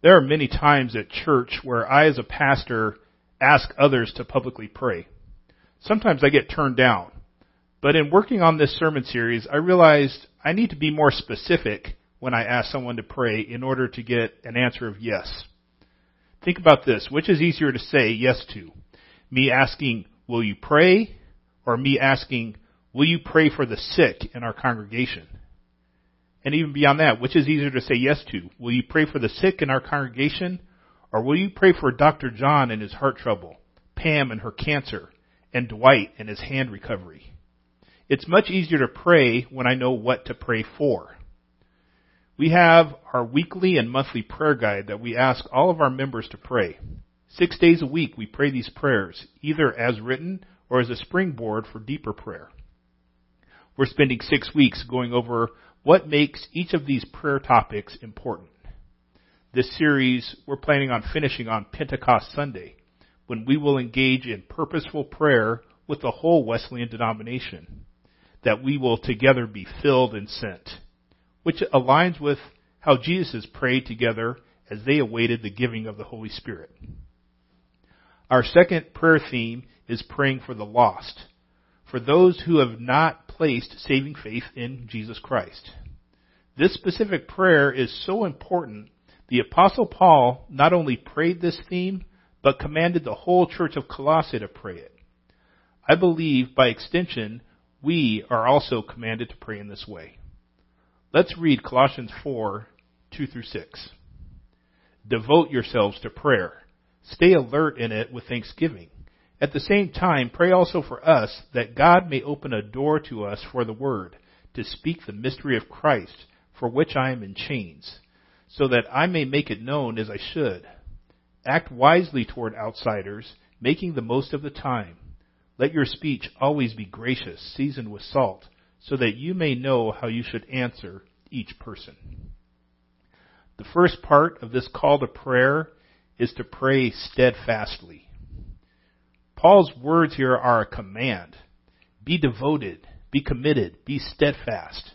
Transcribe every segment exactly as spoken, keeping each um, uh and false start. There are many times at church where I, as a pastor, ask others to publicly pray. Sometimes I get turned down. But in working on this sermon series, I realized I need to be more specific when I ask someone to pray in order to get an answer of yes. Think about this. Which is easier to say yes to? Me asking, will you pray? Or me asking, will you pray for the sick in our congregation? And even beyond that, which is easier to say yes to? Will you pray for the sick in our congregation? Or will you pray for Doctor John and his heart trouble, Pam and her cancer, and Dwight and his hand recovery? It's much easier to pray when I know what to pray for. We have our weekly and monthly prayer guide that we ask all of our members to pray. Six days a week we pray these prayers, either as written or as a springboard for deeper prayer. We're spending six weeks going over what makes each of these prayer topics important. This series we're planning on finishing on Pentecost Sunday, when we will engage in purposeful prayer with the whole Wesleyan denomination, that we will together be filled and sent, which aligns with how Jesus prayed together as they awaited the giving of the Holy Spirit. Our second prayer theme is praying for the lost, for those who have not placed saving faith in Jesus Christ. This specific prayer is so important, the Apostle Paul not only prayed this theme, but commanded the whole church of Colossae to pray it. I believe, by extension, we are also commanded to pray in this way. Let's read Colossians four, two through six. Devote yourselves to prayer. Stay alert in it with thanksgiving. At the same time, pray also for us that God may open a door to us for the word, to speak the mystery of Christ, for which I am in chains, so that I may make it known as I should. Act wisely toward outsiders, making the most of the time. Let your speech always be gracious, seasoned with salt, so that you may know how you should answer each person. The first part of this call to prayer is to pray steadfastly. Paul's words here are a command. Be devoted, be committed, be steadfast.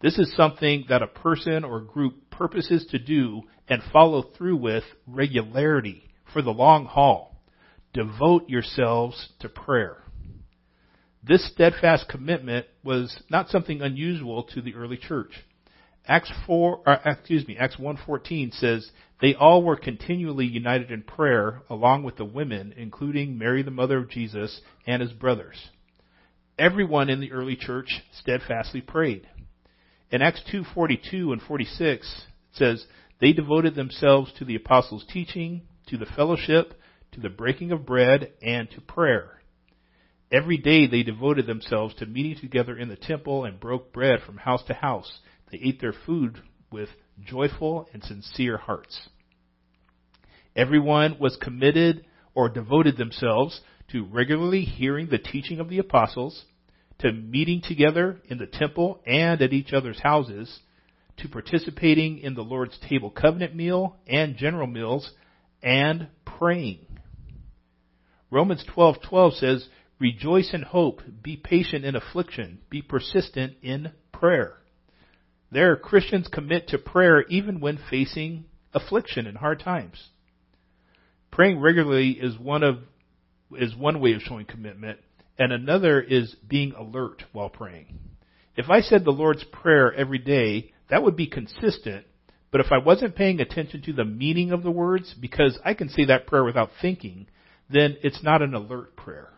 This is something that a person or group purposes to do and follow through with regularity for the long haul. Devote yourselves to prayer. This steadfast commitment was not something unusual to the early church. Acts four, or excuse me, Acts one fourteen says, they all were continually united in prayer along with the women, including Mary the mother of Jesus and his brothers. Everyone in the early church steadfastly prayed. In Acts two forty-two and forty-six, it says, they devoted themselves to the apostles' teaching, to the fellowship, to the breaking of bread, and to prayer. Every day they devoted themselves to meeting together in the temple and broke bread from house to house. They ate their food with joyful and sincere hearts. Everyone was committed or devoted themselves to regularly hearing the teaching of the apostles, to meeting together in the temple and at each other's houses, to participating in the Lord's table covenant meal and general meals, and praying. Romans twelve twelve says, rejoice in hope, be patient in affliction, be persistent in prayer. There, Christians commit to prayer even when facing affliction and hard times. Praying regularly is one of is one way of showing commitment, and another is being alert while praying. If I said the Lord's Prayer every day, that would be consistent, but if I wasn't paying attention to the meaning of the words, because I can say that prayer without thinking, then it's not an alert prayer.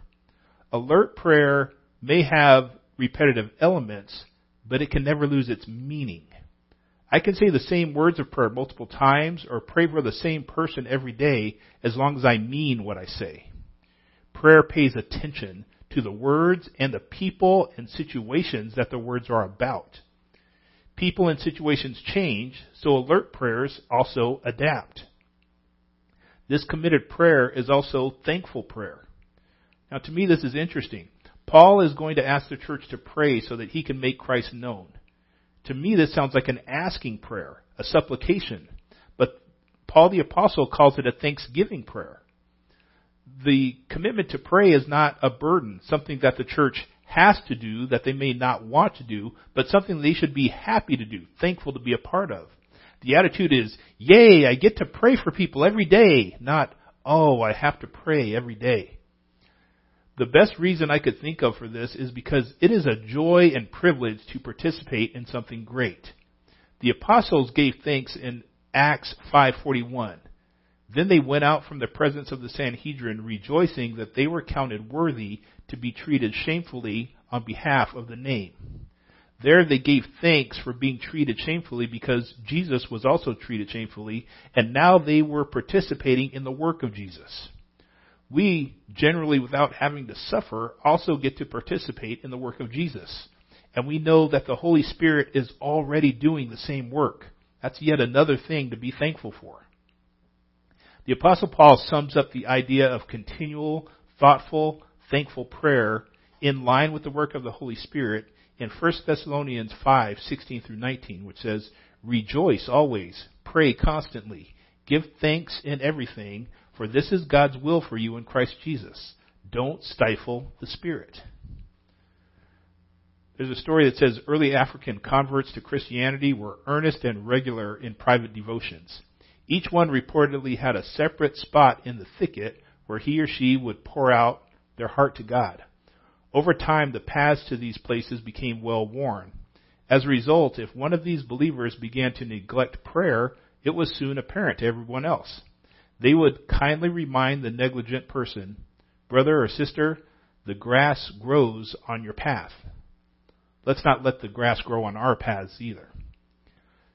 Alert prayer may have repetitive elements, but it can never lose its meaning. I can say the same words of prayer multiple times or pray for the same person every day as long as I mean what I say. Prayer pays attention to the words and the people and situations that the words are about. People and situations change, so alert prayers also adapt. This committed prayer is also thankful prayer. Now, to me, this is interesting. Paul is going to ask the church to pray so that he can make Christ known. To me, this sounds like an asking prayer, a supplication, but Paul the Apostle calls it a thanksgiving prayer. The commitment to pray is not a burden, something that the church has to do that they may not want to do, but something they should be happy to do, thankful to be a part of. The attitude is, yay, I get to pray for people every day, not, oh, I have to pray every day. The best reason I could think of for this is because it is a joy and privilege to participate in something great. The apostles gave thanks in Acts five forty-one. Then they went out from the presence of the Sanhedrin, rejoicing that they were counted worthy to be treated shamefully on behalf of the name. There they gave thanks for being treated shamefully because Jesus was also treated shamefully, and now they were participating in the work of Jesus. We, generally without having to suffer, also get to participate in the work of Jesus. And we know that the Holy Spirit is already doing the same work. That's yet another thing to be thankful for. The Apostle Paul sums up the idea of continual, thoughtful, thankful prayer in line with the work of the Holy Spirit in First Thessalonians five sixteen through nineteen, which says, "Rejoice always, pray constantly, give thanks in everything, for this is God's will for you in Christ Jesus. Don't stifle the Spirit." There's a story that says early African converts to Christianity were earnest and regular in private devotions. Each one reportedly had a separate spot in the thicket where he or she would pour out their heart to God. Over time, the paths to these places became well-worn. As a result, if one of these believers began to neglect prayer, it was soon apparent to everyone else. They would kindly remind the negligent person, "Brother or sister, the grass grows on your path. Let's not let the grass grow on our paths either."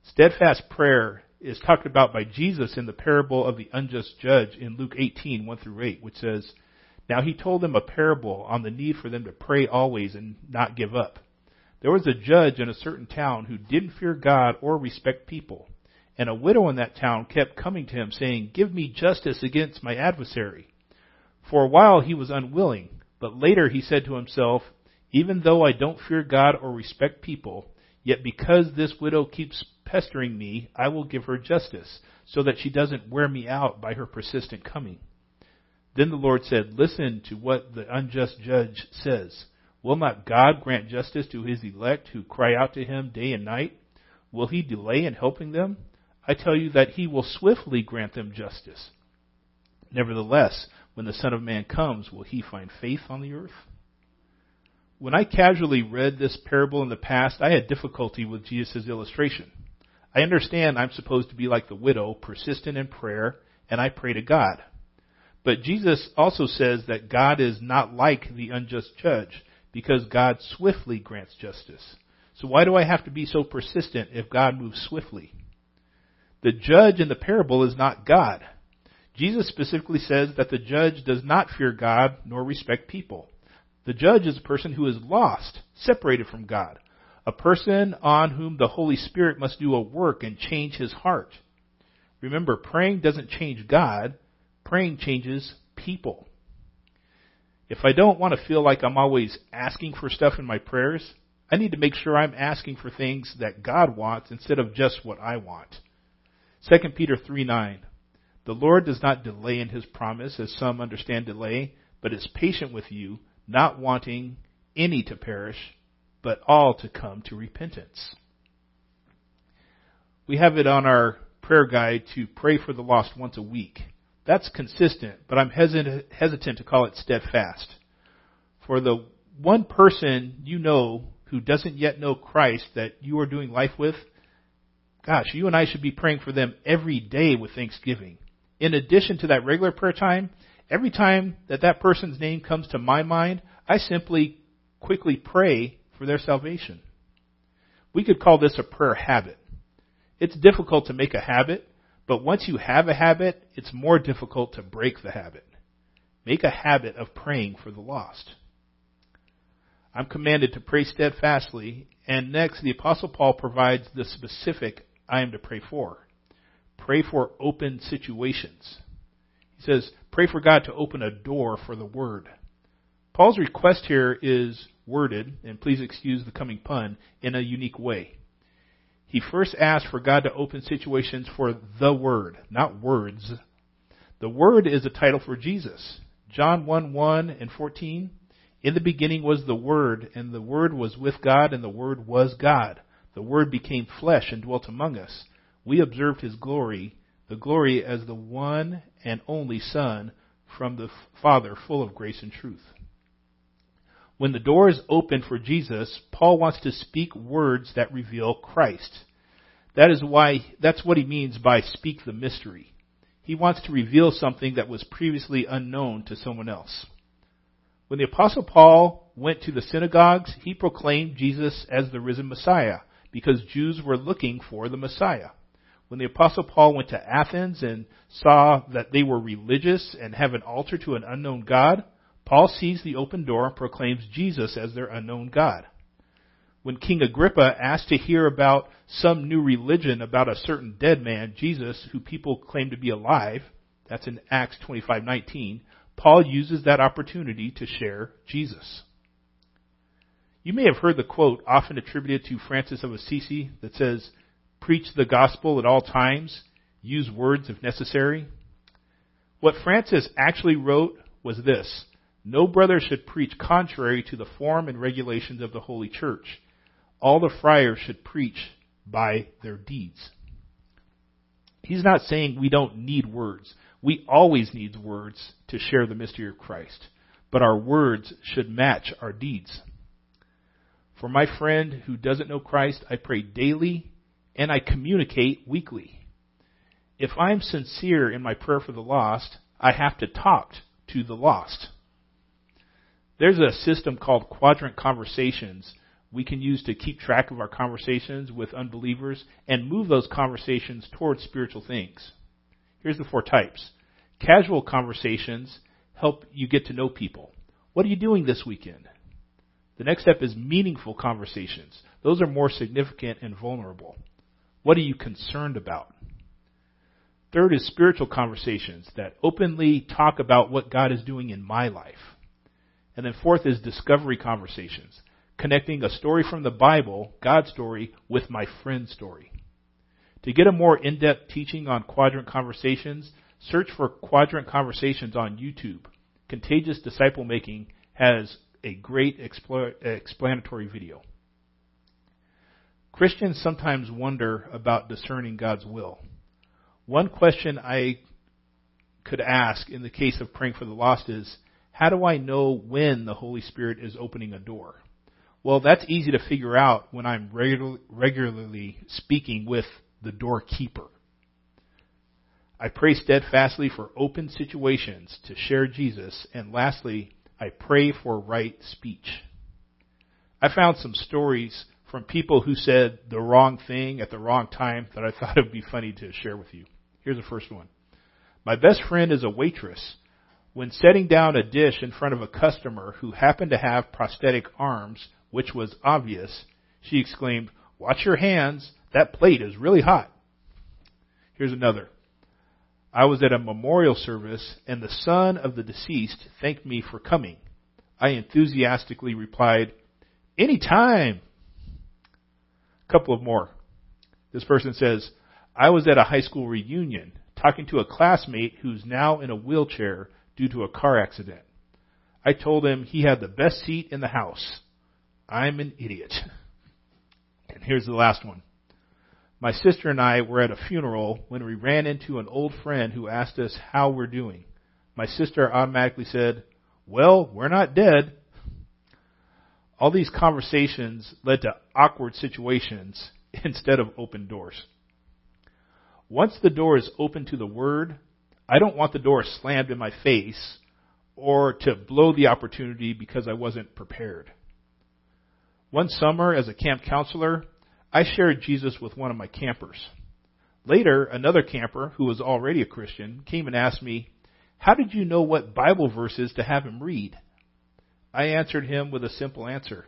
Steadfast prayer is talked about by Jesus in the parable of the unjust judge in Luke eighteen, one through eight, which says, "Now he told them a parable on the need for them to pray always and not give up. There was a judge in a certain town who didn't fear God or respect people. And a widow in that town kept coming to him, saying, 'Give me justice against my adversary.' For a while he was unwilling, but later he said to himself, 'Even though I don't fear God or respect people, yet because this widow keeps pestering me, I will give her justice, so that she doesn't wear me out by her persistent coming.' Then the Lord said, 'Listen to what the unjust judge says. Will not God grant justice to his elect who cry out to him day and night? Will he delay in helping them? I tell you that he will swiftly grant them justice. Nevertheless, when the Son of Man comes, will he find faith on the earth?'" When I casually read this parable in the past, I had difficulty with Jesus' illustration. I understand I'm supposed to be like the widow, persistent in prayer, and I pray to God. But Jesus also says that God is not like the unjust judge, because God swiftly grants justice. So why do I have to be so persistent if God moves swiftly? The judge in the parable is not God. Jesus specifically says that the judge does not fear God nor respect people. The judge is a person who is lost, separated from God, a person on whom the Holy Spirit must do a work and change his heart. Remember, praying doesn't change God. Praying changes people. If I don't want to feel like I'm always asking for stuff in my prayers, I need to make sure I'm asking for things that God wants instead of just what I want. Second Peter three nine, "The Lord does not delay in his promise, as some understand delay, but is patient with you, not wanting any to perish, but all to come to repentance." We have it on our prayer guide to pray for the lost once a week. That's consistent, but I'm hesitant to call it steadfast. For the one person you know who doesn't yet know Christ that you are doing life with, gosh, you and I should be praying for them every day with thanksgiving. In addition to that regular prayer time, every time that that person's name comes to my mind, I simply quickly pray for their salvation. We could call this a prayer habit. It's difficult to make a habit, but once you have a habit, it's more difficult to break the habit. Make a habit of praying for the lost. I'm commanded to pray steadfastly, and next the Apostle Paul provides the specific I am to pray for. Pray for open situations. He says, pray for God to open a door for the word. Paul's request here is worded, and please excuse the coming pun, in a unique way. He first asks for God to open situations for the word, not words. The word is a title for Jesus. John one one and fourteen, "In the beginning was the Word, and the Word was with God, and the Word was God. The Word became flesh and dwelt among us. we observed his glory, the glory as the one and only Son from the Father, full of grace and truth. When the door is open for Jesus, Paul wants to speak words that reveal Christ. That is why, that's what he means by speak the mystery. He wants to reveal something that was previously unknown to someone else. When the Apostle Paul went to the synagogues, he proclaimed Jesus as the risen Messiah because Jews were looking for the Messiah. When the Apostle Paul went to Athens and saw that they were religious and have an altar to an unknown God, Paul sees the open door and proclaims Jesus as their unknown God. When King Agrippa asked to hear about some new religion about a certain dead man, Jesus, who people claim to be alive, that's in Acts twenty-five nineteen, Paul uses that opportunity to share Jesus. You may have heard the quote often attributed to Francis of Assisi that says, "Preach the gospel at all times, use words if necessary." What Francis actually wrote was this: "No brother should preach contrary to the form and regulations of the Holy Church. All the friars should preach by their deeds." He's not saying we don't need words. We always need words to share the mystery of Christ, but our words should match our deeds. For my friend who doesn't know Christ, I pray daily and I communicate weekly. If I'm sincere in my prayer for the lost, I have to talk to the lost. There's a system called quadrant conversations we can use to keep track of our conversations with unbelievers and move those conversations towards spiritual things. Here's the four types. Casual conversations help you get to know people. What are you doing this weekend? The next step is meaningful conversations. Those are more significant and vulnerable. What are you concerned about? Third is spiritual conversations that openly talk about what God is doing in my life. And then fourth is discovery conversations, connecting a story from the Bible, God's story, with my friend's story. To get a more in-depth teaching on quadrant conversations, search for quadrant conversations on YouTube. Contagious Disciple Making has a great expl- explanatory video. Christians sometimes wonder about discerning God's will. One question I could ask in the case of praying for the lost is, how do I know when the Holy Spirit is opening a door? Well, that's easy to figure out when I'm regu- regularly speaking with the doorkeeper. I pray steadfastly for open situations to share Jesus. And lastly, I pray for right speech. I found some stories from people who said the wrong thing at the wrong time that I thought it would be funny to share with you. Here's the first one. My best friend is a waitress. When setting down a dish in front of a customer who happened to have prosthetic arms, which was obvious, she exclaimed, "Watch your hands, that plate is really hot." Here's another. I was at a memorial service and the son of the deceased thanked me for coming. I enthusiastically replied, "Anytime." A couple of more. This person says, I was at a high school reunion talking to a classmate who's now in a wheelchair due to a car accident. I told him he had the best seat in the house. I'm an idiot. And here's the last one. My sister and I were at a funeral when we ran into an old friend who asked us how we're doing. My sister automatically said, "Well, we're not dead." All these conversations led to awkward situations instead of open doors. Once the door is open to the Word, I don't want the door slammed in my face or to blow the opportunity because I wasn't prepared. One summer as a camp counselor, I shared Jesus with one of my campers. Later, another camper who was already a Christian came and asked me, "How did you know what Bible verses to have him read?" I answered him with a simple answer.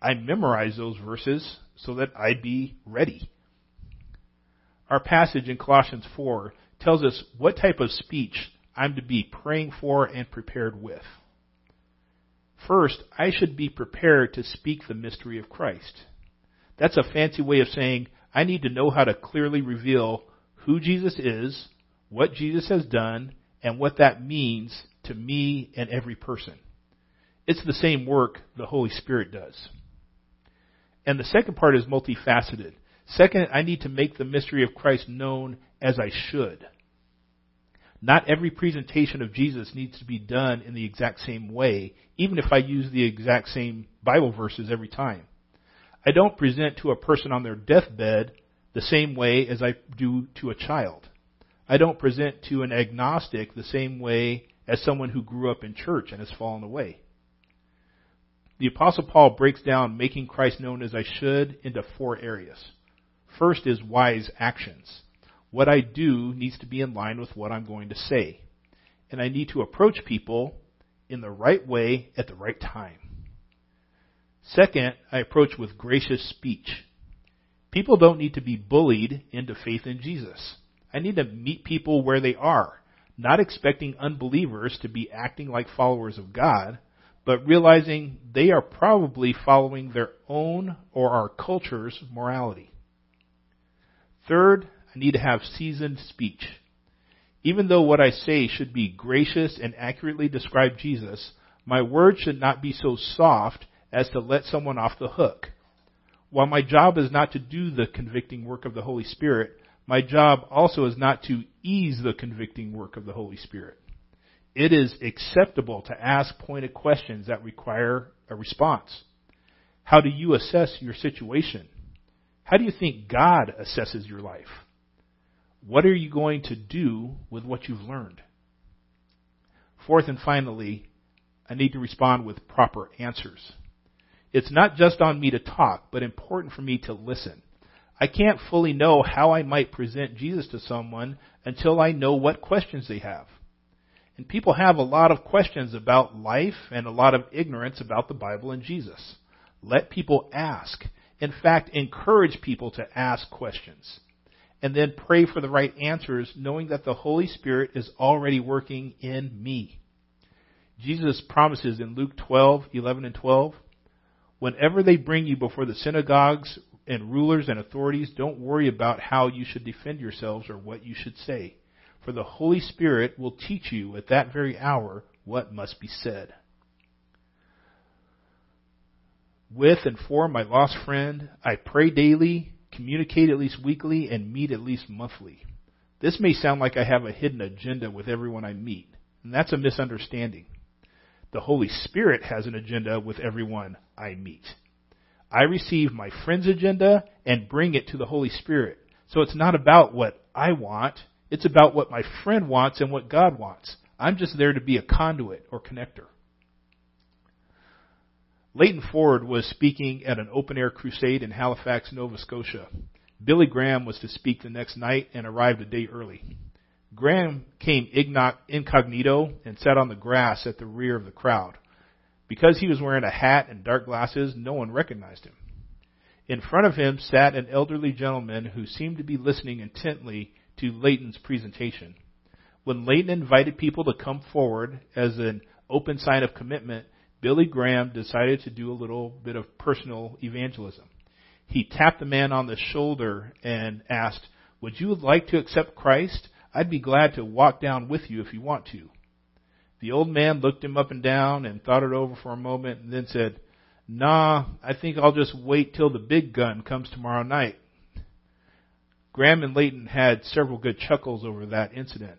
I memorized those verses so that I'd be ready. Our passage in Colossians four tells us what type of speech I'm to be praying for and prepared with. First, I should be prepared to speak the mystery of Christ. That's a fancy way of saying I need to know how to clearly reveal who Jesus is, what Jesus has done, and what that means to me and every person. It's the same work the Holy Spirit does. And the second part is multifaceted. Second, I need to make the mystery of Christ known as I should. Not every presentation of Jesus needs to be done in the exact same way, even if I use the exact same Bible verses every time. I don't present to a person on their deathbed the same way as I do to a child. I don't present to an agnostic the same way as someone who grew up in church and has fallen away. The Apostle Paul breaks down making Christ known as I should into four areas. First is wise actions. What I do needs to be in line with what I'm going to say. And I need to approach people in the right way at the right time. Second, I approach with gracious speech. People don't need to be bullied into faith in Jesus. I need to meet people where they are, not expecting unbelievers to be acting like followers of God, but realizing they are probably following their own or our culture's morality. Third, I need to have seasoned speech. Even though what I say should be gracious and accurately describe Jesus, my words should not be so soft as to let someone off the hook. While my job is not to do the convicting work of the Holy Spirit, my job also is not to ease the convicting work of the Holy Spirit. It is acceptable to ask pointed questions that require a response. How do you assess your situation? How do you think God assesses your life? What are you going to do with what you've learned? Fourth and finally, I need to respond with proper answers. It's not just on me to talk, but important for me to listen. I can't fully know how I might present Jesus to someone until I know what questions they have. And people have a lot of questions about life and a lot of ignorance about the Bible and Jesus. Let people ask. In fact, encourage people to ask questions. And then pray for the right answers, knowing that the Holy Spirit is already working in me. Jesus promises in Luke twelve, eleven and twelve, whenever they bring you before the synagogues and rulers and authorities, don't worry about how you should defend yourselves or what you should say. For the Holy Spirit will teach you at that very hour what must be said. With and for my lost friend, I pray daily, communicate at least weekly, and meet at least monthly. This may sound like I have a hidden agenda with everyone I meet, and that's a misunderstanding. The Holy Spirit has an agenda with everyone I meet. I receive my friend's agenda and bring it to the Holy Spirit. So it's not about what I want, it's about what my friend wants and what God wants. I'm just there to be a conduit or connector. Leighton Ford was speaking at an open-air crusade in Halifax, Nova Scotia. Billy Graham was to speak the next night and arrived a day early. Graham came incognito and sat on the grass at the rear of the crowd. Because he was wearing a hat and dark glasses, no one recognized him. In front of him sat an elderly gentleman who seemed to be listening intently to Leighton's presentation. When Leighton invited people to come forward as an open sign of commitment, Billy Graham decided to do a little bit of personal evangelism. He tapped the man on the shoulder and asked, "Would you like to accept Christ? I'd be glad to walk down with you if you want to." The old man looked him up and down and thought it over for a moment and then said, "Nah, I think I'll just wait till the big gun comes tomorrow night." Graham and Leighton had several good chuckles over that incident.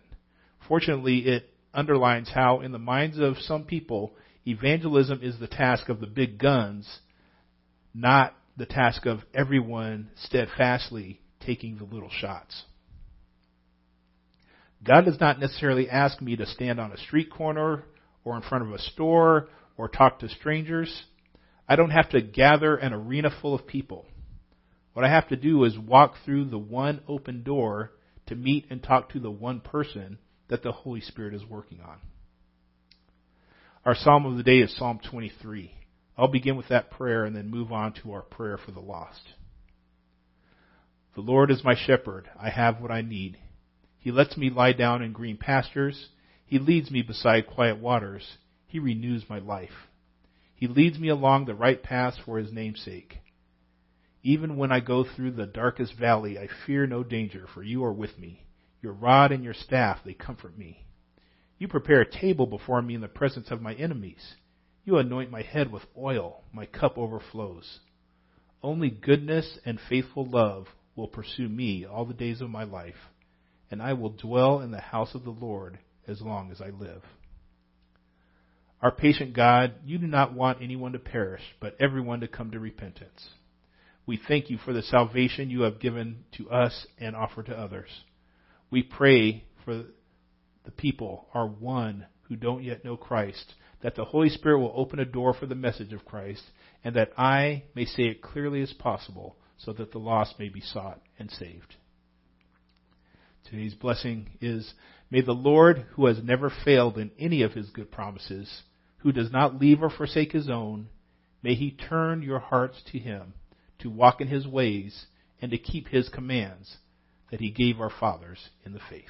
Fortunately, it underlines how, in the minds of some people, evangelism is the task of the big guns, not the task of everyone steadfastly taking the little shots. God does not necessarily ask me to stand on a street corner or in front of a store or talk to strangers. I don't have to gather an arena full of people. What I have to do is walk through the one open door to meet and talk to the one person that the Holy Spirit is working on. Our psalm of the day is Psalm twenty-three. I'll begin with that prayer and then move on to our prayer for the lost. The Lord is my shepherd. I have what I need. He lets me lie down in green pastures. He leads me beside quiet waters. He renews my life. He leads me along the right paths for his name's sake. Even when I go through the darkest valley, I fear no danger, for you are with me. Your rod and your staff, they comfort me. You prepare a table before me in the presence of my enemies. You anoint my head with oil. My cup overflows. Only goodness and faithful love will pursue me all the days of my life, and I will dwell in the house of the Lord as long as I live. Our patient God, you do not want anyone to perish, but everyone to come to repentance. We thank you for the salvation you have given to us and offer to others. We pray for the people, our one, who don't yet know Christ, that the Holy Spirit will open a door for the message of Christ, and that I may say it clearly as possible, so that the lost may be sought and saved. Today's blessing is, may the Lord, who has never failed in any of his good promises, who does not leave or forsake his own, may he turn your hearts to him, to walk in his ways, and to keep his commands that he gave our fathers in the faith.